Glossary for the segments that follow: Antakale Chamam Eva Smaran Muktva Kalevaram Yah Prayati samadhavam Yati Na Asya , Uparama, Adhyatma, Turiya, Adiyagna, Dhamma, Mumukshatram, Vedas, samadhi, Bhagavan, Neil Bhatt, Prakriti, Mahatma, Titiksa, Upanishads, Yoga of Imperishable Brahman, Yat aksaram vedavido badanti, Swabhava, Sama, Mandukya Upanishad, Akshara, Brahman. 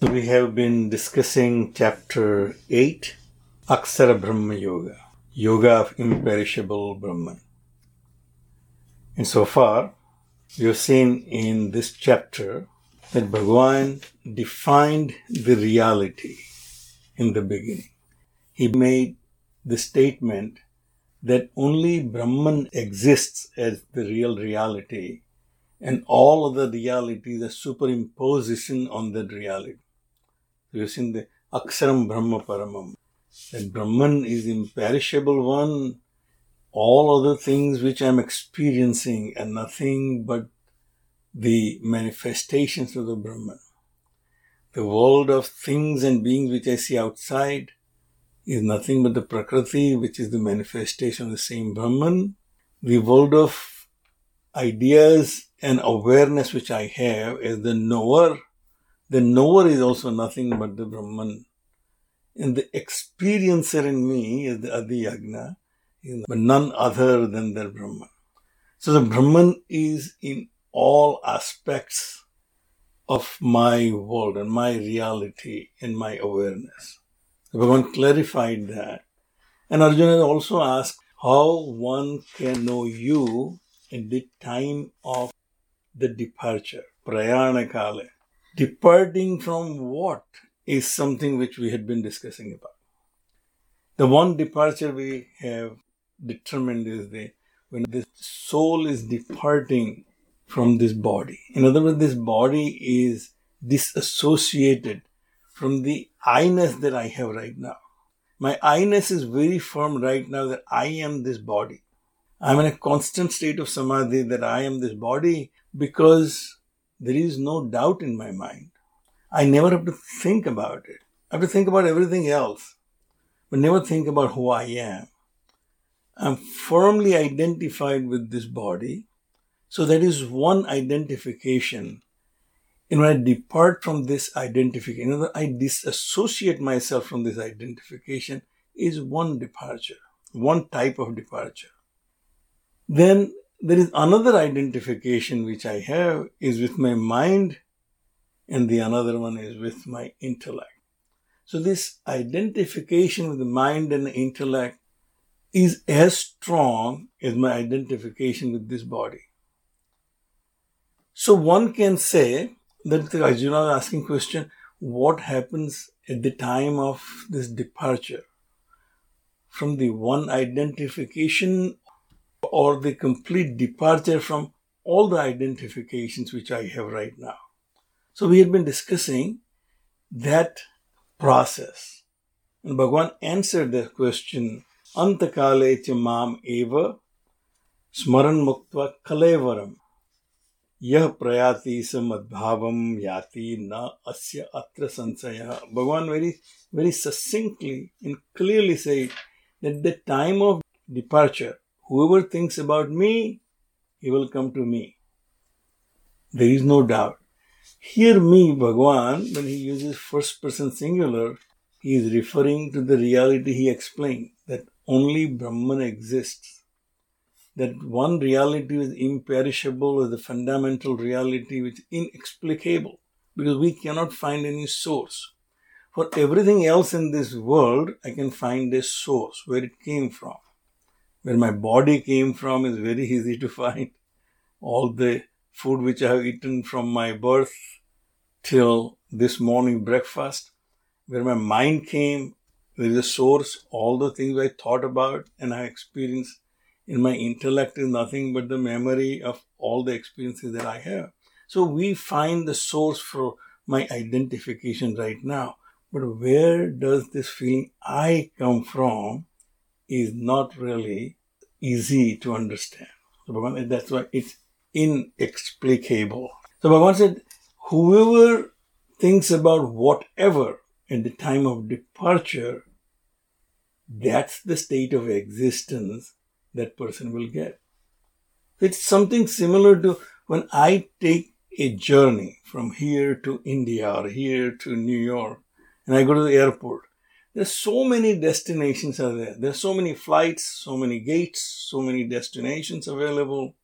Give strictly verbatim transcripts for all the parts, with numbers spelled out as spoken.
We have been discussing Chapter eight, Aksara Brahma Yoga, Yoga of Imperishable Brahman. And so far, we have seen in this chapter that Bhagavan defined the reality in the beginning. He made the statement that only Brahman exists as the real reality, and all other realities are superimposition on that reality. We have seen the Aksharam Brahma Paramam, that Brahman is imperishable one. All other things which I am experiencing are nothing but the manifestations of the Brahman. The world of things and beings which I see outside is nothing but the Prakriti, which is the manifestation of the same Brahman. The world of ideas and awareness which I have is the knower. The knower is also nothing but the Brahman. And the experiencer in me is the Adiyagna, but none other than the Brahman. So the Brahman is in all aspects of my world and my reality and my awareness. Bhagavan clarified that. And Arjuna also asked how one can know you in the time of the departure, Prayana Kale. Departing from what is something which we had been discussing about. The one departure we have determined is the when the soul is departing from this body. In other words, this body is disassociated from the I-ness that I have right now. My I-ness is very firm right now that I am this body. I'm in a constant state of samadhi that I am this body because there is no doubt in my mind. I never have to think about it. I have to think about everything else, but never think about who I am. I'm firmly identified with this body. So that is one identification. And when I depart from this identification, in other words, I disassociate myself from this identification, is one departure, one type of departure. Then there is another identification which I have is with my mind, and the another one is with my intellect. So this identification with the mind and the intellect is as strong as my identification with this body. So one can say that the Arjuna is asking question, what happens at the time of this departure from the one identification or the complete departure from all the identifications which I have right now. So we had been discussing that process. And Bhagavan answered that question, Antakale Chamam Eva Smaran Muktva Kalevaram Yah Prayati samadhavam Yati Na Asya Atra Sansaya. Bhagavan very, very succinctly and clearly said that the time of departure, whoever thinks about me, he will come to me. There is no doubt. Here me, Bhagavan, when he uses first person singular, he is referring to the reality he explained, that only Brahman exists. That one reality is imperishable, is the fundamental reality which is inexplicable, because we cannot find any source. For everything else in this world, I can find a source where it came from. Where my body came from is very easy to find. All the food which I have eaten from my birth till this morning breakfast, where my mind came, there is a source. All the things I thought about and I experienced in my intellect is nothing but the memory of all the experiences that I have. So we find the source for my identification right now. But where does this feeling I come from is not really easy to understand. So Bhagavan, that's why it's inexplicable. So Bhagavan said, whoever thinks about whatever and the time of departure, that's the state of existence that person will get. It's something similar to when I take a journey from here to India or here to New York, and I go to the airport. There's so many destinations are there. There's so many flights, so many gates, so many destinations available.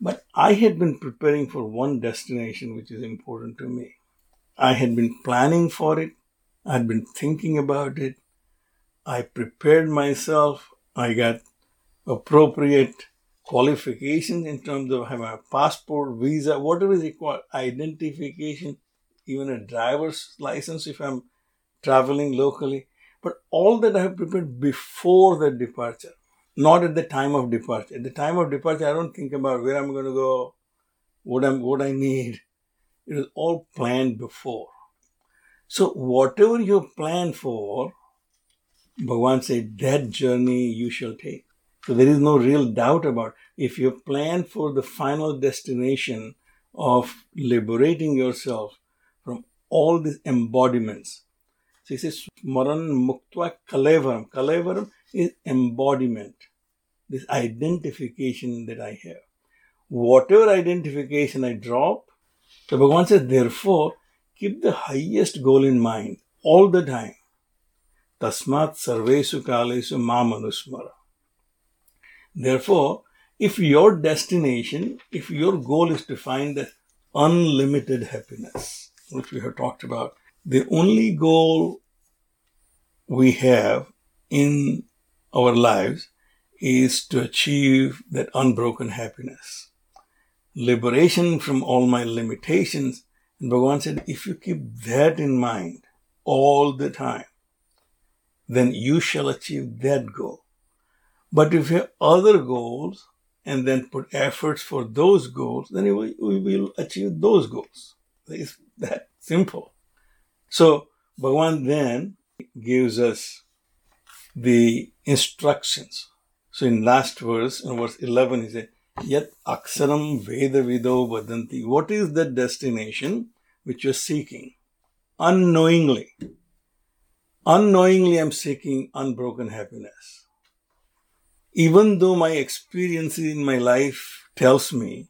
But I had been preparing for one destination which is important to me. I had been planning for it. I had been thinking about it. I prepared myself. I got appropriate qualifications in terms of having a passport, visa, whatever is required, identification, even a driver's license if I'm traveling locally. But all that I have prepared before the departure, not at the time of departure. At the time of departure, I don't think about where I'm going to go, what I'm, what I need. It is all planned before. So whatever you plan for, Bhagavan said, that journey you shall take. So there is no real doubt about it. If you plan for the final destination of liberating yourself from all these embodiments. So he says, Smaran Muktva Kalevaram. Kalevaram is embodiment, this identification that I have. Whatever identification I drop, so Bhagavan says, therefore, keep the highest goal in mind all the time. Tasmat Sarvesu Kalesu Mamanusmara. Therefore, if your destination, if your goal is to find the unlimited happiness, which we have talked about, the only goal we have in our lives is to achieve that unbroken happiness, liberation from all my limitations. And Bhagavan said, if you keep that in mind all the time, then you shall achieve that goal. But if you have other goals and then put efforts for those goals, then we will achieve those goals. It's that simple. So Bhagavan then gives us the instructions. So in last verse, in verse eleven, he said, Yat aksaram vedavido badanti. What is the destination which you're seeking? Unknowingly. Unknowingly, I'm seeking unbroken happiness. Even though my experiences in my life tells me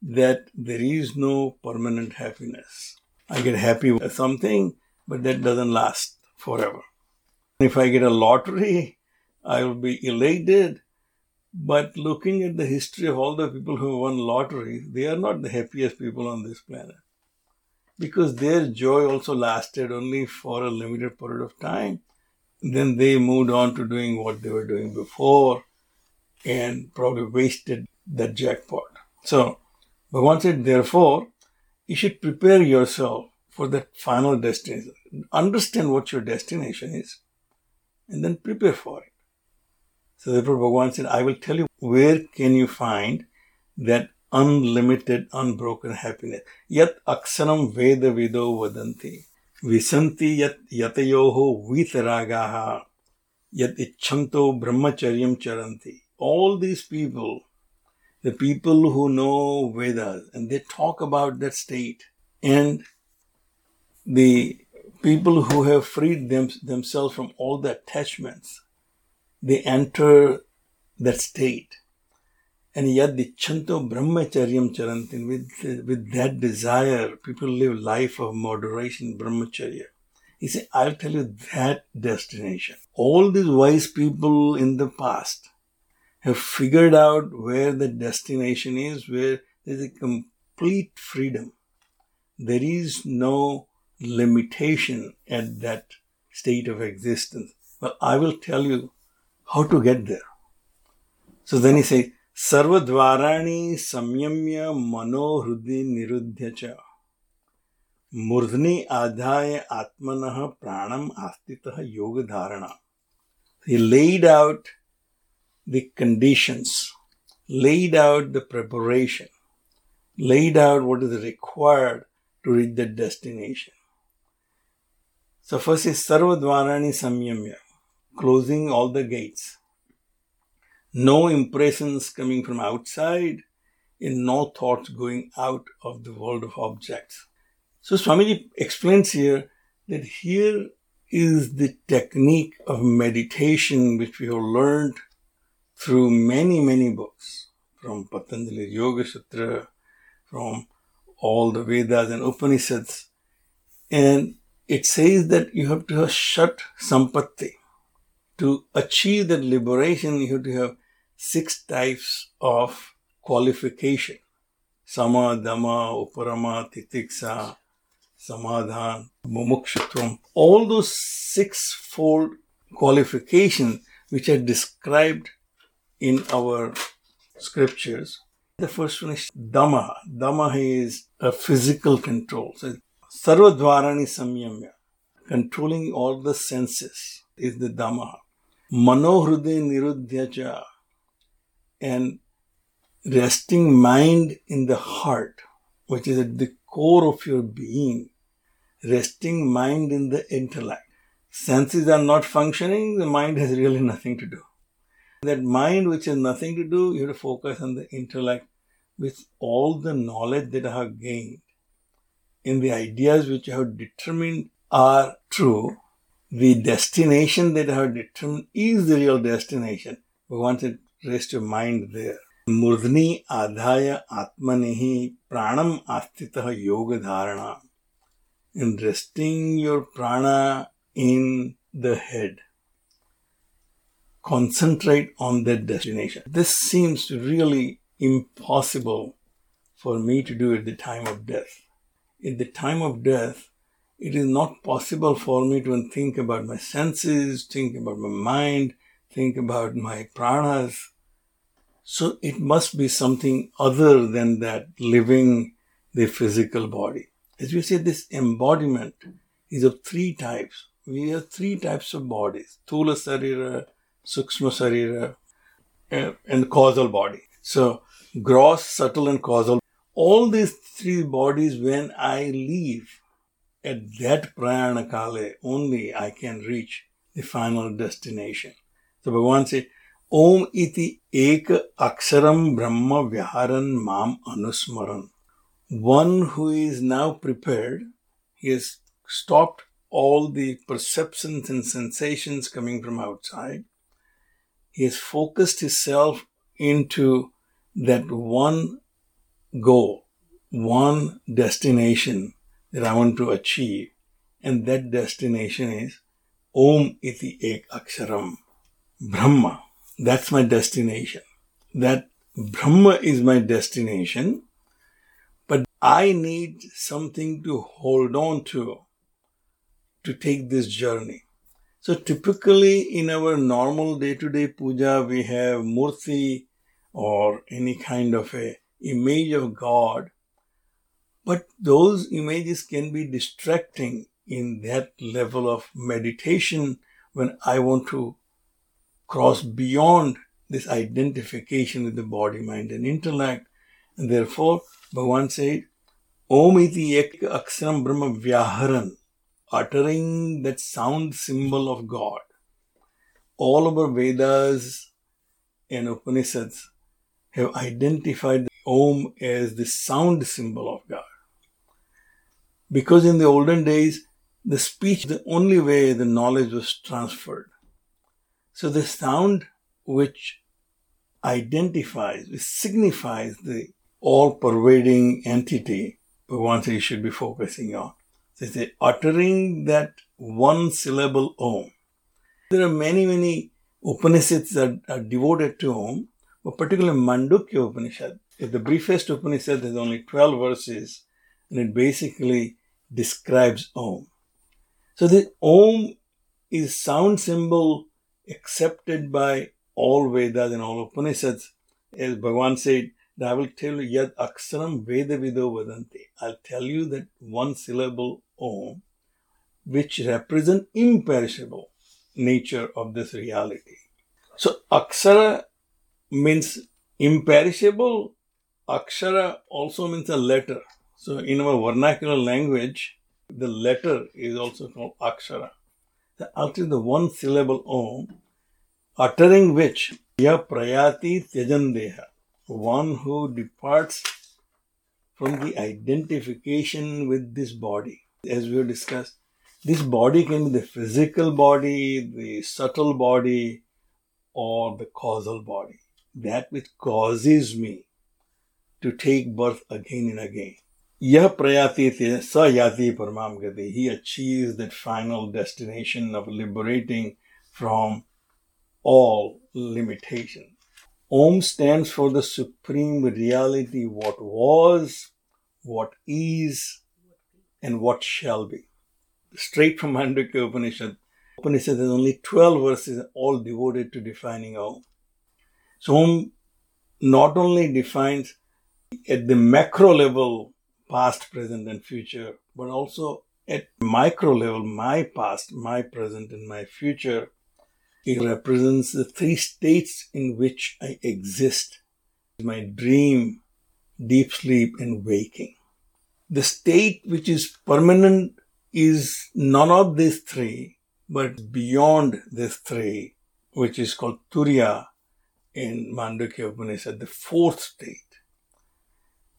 that there is no permanent happiness. I get happy with something, but that doesn't last forever. If I get a lottery, I will be elated. But looking at the history of all the people who won lotteries, they are not the happiest people on this planet. Because their joy also lasted only for a limited period of time. Then they moved on to doing what they were doing before and probably wasted that jackpot. So, Bhagavan said, therefore, you should prepare yourself for that final destination. Understand what your destination is and then prepare for it. So, therefore, Bhagavan said, I will tell you where can you find that unlimited, unbroken happiness. Yat aksaram vedavido badanti. Visanti yat yatayoho vitaragaha yat ichanto brahmacharyam charanti. All these people, the people who know Vedas, and they talk about that state, and the people who have freed them, themselves from all the attachments, they enter that state. And yad ichanto brahmacharyam charantin. With, with that desire, people live life of moderation, brahmacharya. He said, I'll tell you that destination. All these wise people in the past have figured out where the destination is, where there is a complete freedom. There is no limitation at that state of existence. Well, I will tell you how to get there. So then he says, Sarvadvarani Samyamya Mano Hruddhi Niruddhya cha Murdhni Adhaya Atmanaha Pranam Astitaha Yoga Dharana. He laid out the conditions, laid out the preparation, laid out what is required to reach the destination. So first is Sarvadvarani Samyamya, closing all the gates. No impressions coming from outside and no thoughts going out of the world of objects. So Swamiji explains here that here is the technique of meditation which we have learned through many, many books, from Patanjali Yoga Sutra, from all the Vedas and Upanishads. And it says that you have to have Shat Sampatti. To achieve that liberation, you have to have six types of qualification. Sama, Dhamma, Uparama, Titiksa, Samadhan, Mumukshatram. All those six-fold qualifications which are described in our scriptures. The first one is Dhamma. Dhamma is a physical control. So Sarvadvarani Samyamya. Controlling all the senses is the Dhamma. Mano Hruddhi Niruddhya cha. And resting mind in the heart, which is at the core of your being. Resting mind in the intellect. Senses are not functioning, the mind has really nothing to do. That mind which has nothing to do, you have to focus on the intellect with all the knowledge that I have gained. And the ideas which I have determined are true. The destination that I have determined is the real destination. But once it rests your mind there. Murdhni Adhaya Atmanaha Pranam Astitaha Yoga Dharana. And resting your prana in the head. Concentrate on that destination. This seems really impossible for me to do at the time of death. At the time of death, it is not possible for me to think about my senses, think about my mind, think about my pranas. So it must be something other than that, living the physical body. As we say, this embodiment is of three types. We have three types of bodies. Thula sarira, Sukshma sarira, and causal body. So, gross, subtle, and causal. All these three bodies, when I leave, at that Prayana Kale, only I can reach the final destination. So, Bhagavan says, Om iti ek aksharam Brahma vyaharan mam anusmaran. One who is now prepared, he has stopped all the perceptions and sensations coming from outside. He has focused himself into that one goal, one destination that I want to achieve. And that destination is Om iti ek aksharam Brahma. That's my destination. That Brahma is my destination. But I need something to hold on to, to take this journey. So typically in our normal day-to-day puja, we have murti or any kind of a image of God. But those images can be distracting in that level of meditation when I want to cross beyond this identification with the body, mind and intellect. And therefore, Bhagavan said, Om iti ek aksharam Brahma vyaharan. Uttering that sound symbol of God. All of our Vedas and Upanishads have identified the Om as the sound symbol of God. Because in the olden days, the speech, the only way the knowledge was transferred. So the sound which identifies, which signifies the all-pervading entity, Bhagavan says you should be focusing on. So they say, uttering that one syllable Om. There are many, many Upanishads that are devoted to Om, but particularly Mandukya Upanishad. It's the briefest Upanishad, there's only twelve verses, and it basically describes Om. So the Om is sound symbol accepted by all Vedas and all Upanishads. As Bhagavan said, I will tell you, Yat aksaram vedavido badanti. I'll tell you that one syllable Om, which represents imperishable nature of this reality. So, Akshara means imperishable. Akshara also means a letter. So, in our vernacular language, the letter is also called Akshara. So, I'll tell you the one syllable Om, uttering which, Yah Prayati tyajandeha. One who departs from the identification with this body. As we have discussed, This body can be the physical body, the subtle body, or the causal body. That which causes me to take birth again and again. Yah Prayati sa yati paramam gati. He achieves that final destination of liberating from all limitations. Om stands for the supreme reality, what was, what is, and what shall be. Straight from Mandukya Upanishad. Upanishad has only twelve verses, all devoted to defining Om. So Om not only defines at the macro level past, present, and future, but also at micro level, my past, my present, and my future. It represents the three states in which I exist: my dream, deep sleep, and waking. The state which is permanent is none of these three, but beyond these three, which is called Turiya in Mandukya Upanishad, the fourth state.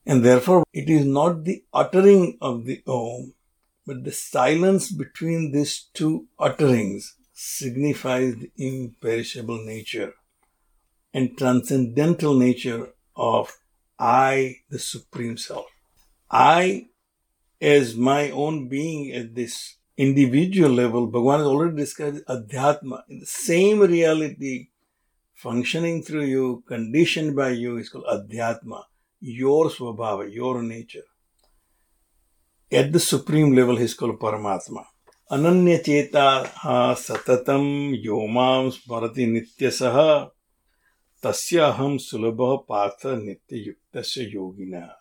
And therefore, it is not the uttering of the Om, but the silence between these two utterings signifies the imperishable nature and transcendental nature of I, the Supreme Self. I, as my own being at this individual level, Bhagavan has already described Adhyatma, in the same reality functioning through you, conditioned by you, is called Adhyatma. Your Swabhava, your nature. At the supreme level, he is called Paramatma. Ananya cheta ha satatam yomam smarati nityasaha tasya ham sulabha partha nitya yuktasya yogina.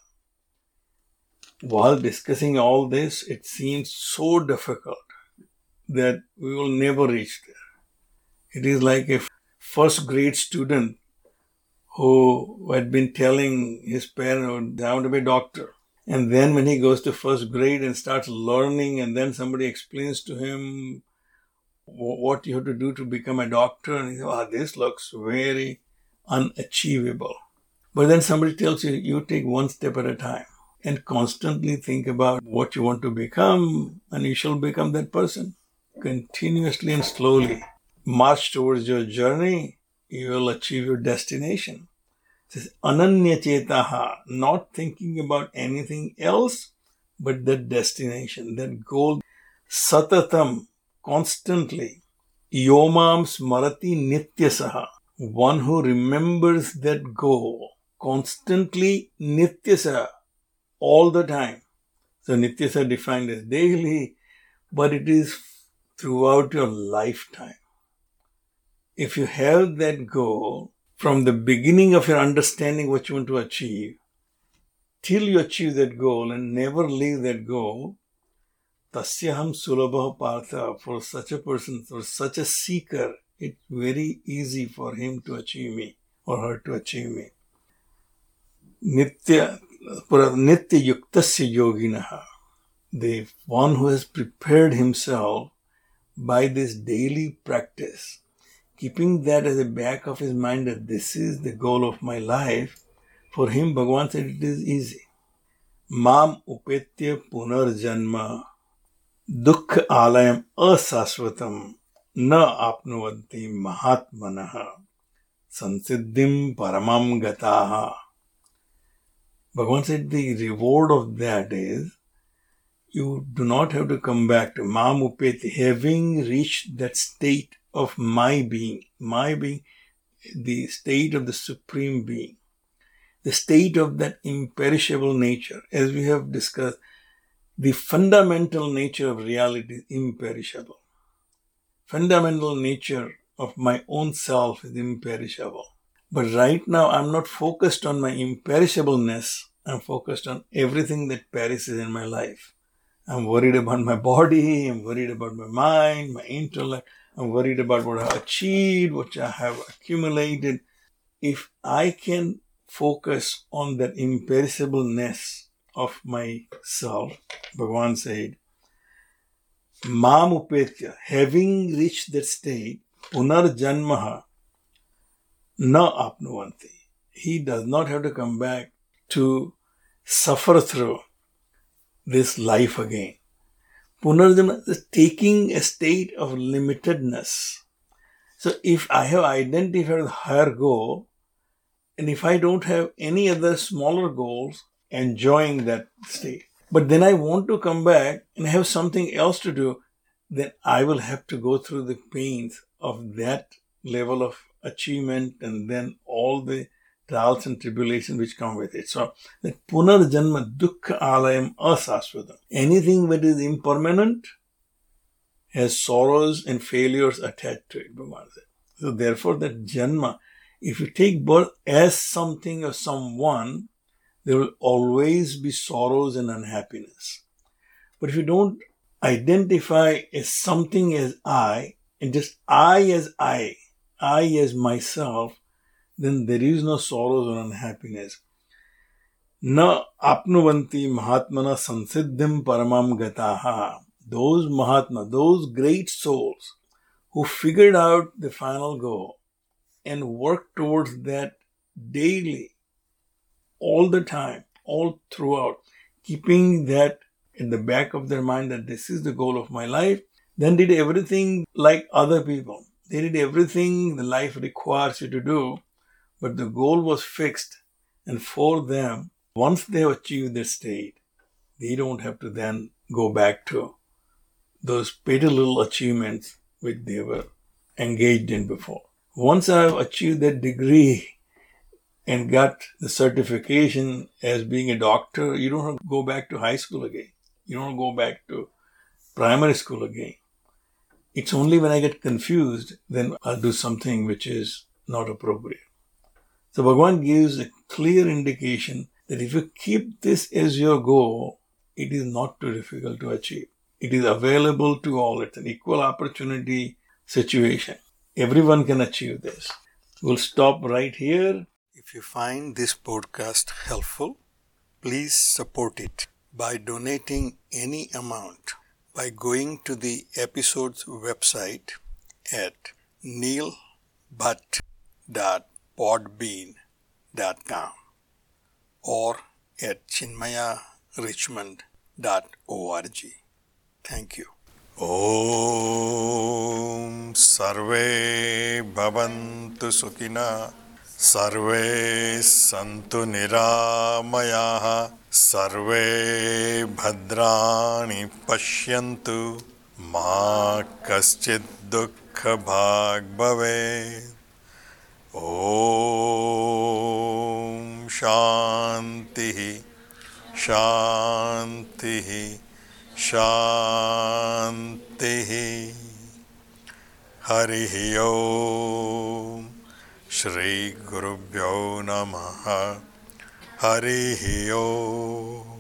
While discussing all this, it seems so difficult that we will never reach there. It is like a first grade student who had been telling his parents, I want to be a doctor. And then when he goes to first grade and starts learning, and then somebody explains to him what you have to do to become a doctor, and he says, wow, this looks very unachievable. But then somebody tells you, you take one step at a time and constantly think about what you want to become, and you shall become that person. Continuously and slowly march towards your journey. You will achieve your destination. It says, Ananya Chetaha, not thinking about anything else, but that destination, that goal. Satatam, constantly. Yomam Smarati Nityasaha, one who remembers that goal. Constantly Nityasaha, all the time. So Nityasaha defined as daily, but it is throughout your lifetime. If you have that goal from the beginning of your understanding what you want to achieve, till you achieve that goal and never leave that goal, tasyaham sulabha partha, for such a person, for such a seeker, it's very easy for him to achieve me or her to achieve me. Nitya, nitya yuktasya yoginaha, the one who has prepared himself by this daily practice, keeping that as a back of his mind that this is the goal of my life, for him, Bhagavan said it is easy. Mam upetya punarjanma dukkha alayam asasvatam na apnuvanti mahatmanaha sansiddhim paramam gataha. Bhagavan said the reward of that is you do not have to come back to Mam upetya, having reached that state of my being, my being, the state of the supreme being, the state of that imperishable nature. As we have discussed, the fundamental nature of reality is imperishable. Fundamental nature of my own self is imperishable. But right now, I'm not focused on my imperishableness. I'm focused on everything that perishes in my life. I'm worried about my body. I'm worried about my mind, my intellect. I'm worried about what I have achieved, what I have accumulated. If I can focus on that imperishableness of myself, Bhagavan said, Mam upetya, having reached that state, punarjanmaha na apnuvanti. He does not have to come back to suffer through this life again. Punarjana is taking a state of limitedness. So if I have identified with higher goal, and if I don't have any other smaller goals, enjoying that state. But then I want to come back and have something else to do, then I will have to go through the pains of that level of achievement and then all the trials and tribulations which come with it. So, that punarjanma dukkha alayam asasvadam. Anything that is impermanent has sorrows and failures attached to it, Brahman said. So, therefore, that janma, if you take birth as something or someone, there will always be sorrows and unhappiness. But if you don't identify as something as I, and just I as I, I as myself, then there is no sorrows or unhappiness. Na apnuvanti mahatmana sansiddhim paramam gataha. Those mahatma, those great souls who figured out the final goal and worked towards that daily, all the time, all throughout, keeping that in the back of their mind that this is the goal of my life, then did everything like other people. They did everything the life requires you to do, but the goal was fixed. And for them, once they have achieved this state, they don't have to then go back to those petty little achievements which they were engaged in before. Once I have achieved that degree and got the certification as being a doctor, you don't have to go back to high school again. You don't go back to primary school again. It's only when I get confused, then I'll do something which is not appropriate. So Bhagavan gives a clear indication that if you keep this as your goal, it is not too difficult to achieve. It is available to all. It's an equal opportunity situation. Everyone can achieve this. We'll stop right here. If you find this podcast helpful, please support it by donating any amount by going to the episode's website at neil bhatt dot podbean dot com or at chinmaya richmond dot org. Thank you. Om Sarve Bhavantu Sukhina Sarve Santu Niramayaha Sarve Bhadrani Pashyantu Ma Kaschid Dukkha Bhag Bhavet. Om Shantihi Shantihi Shantihi Harihi Om. Shri Gurubhyo Namaha Harihi Om.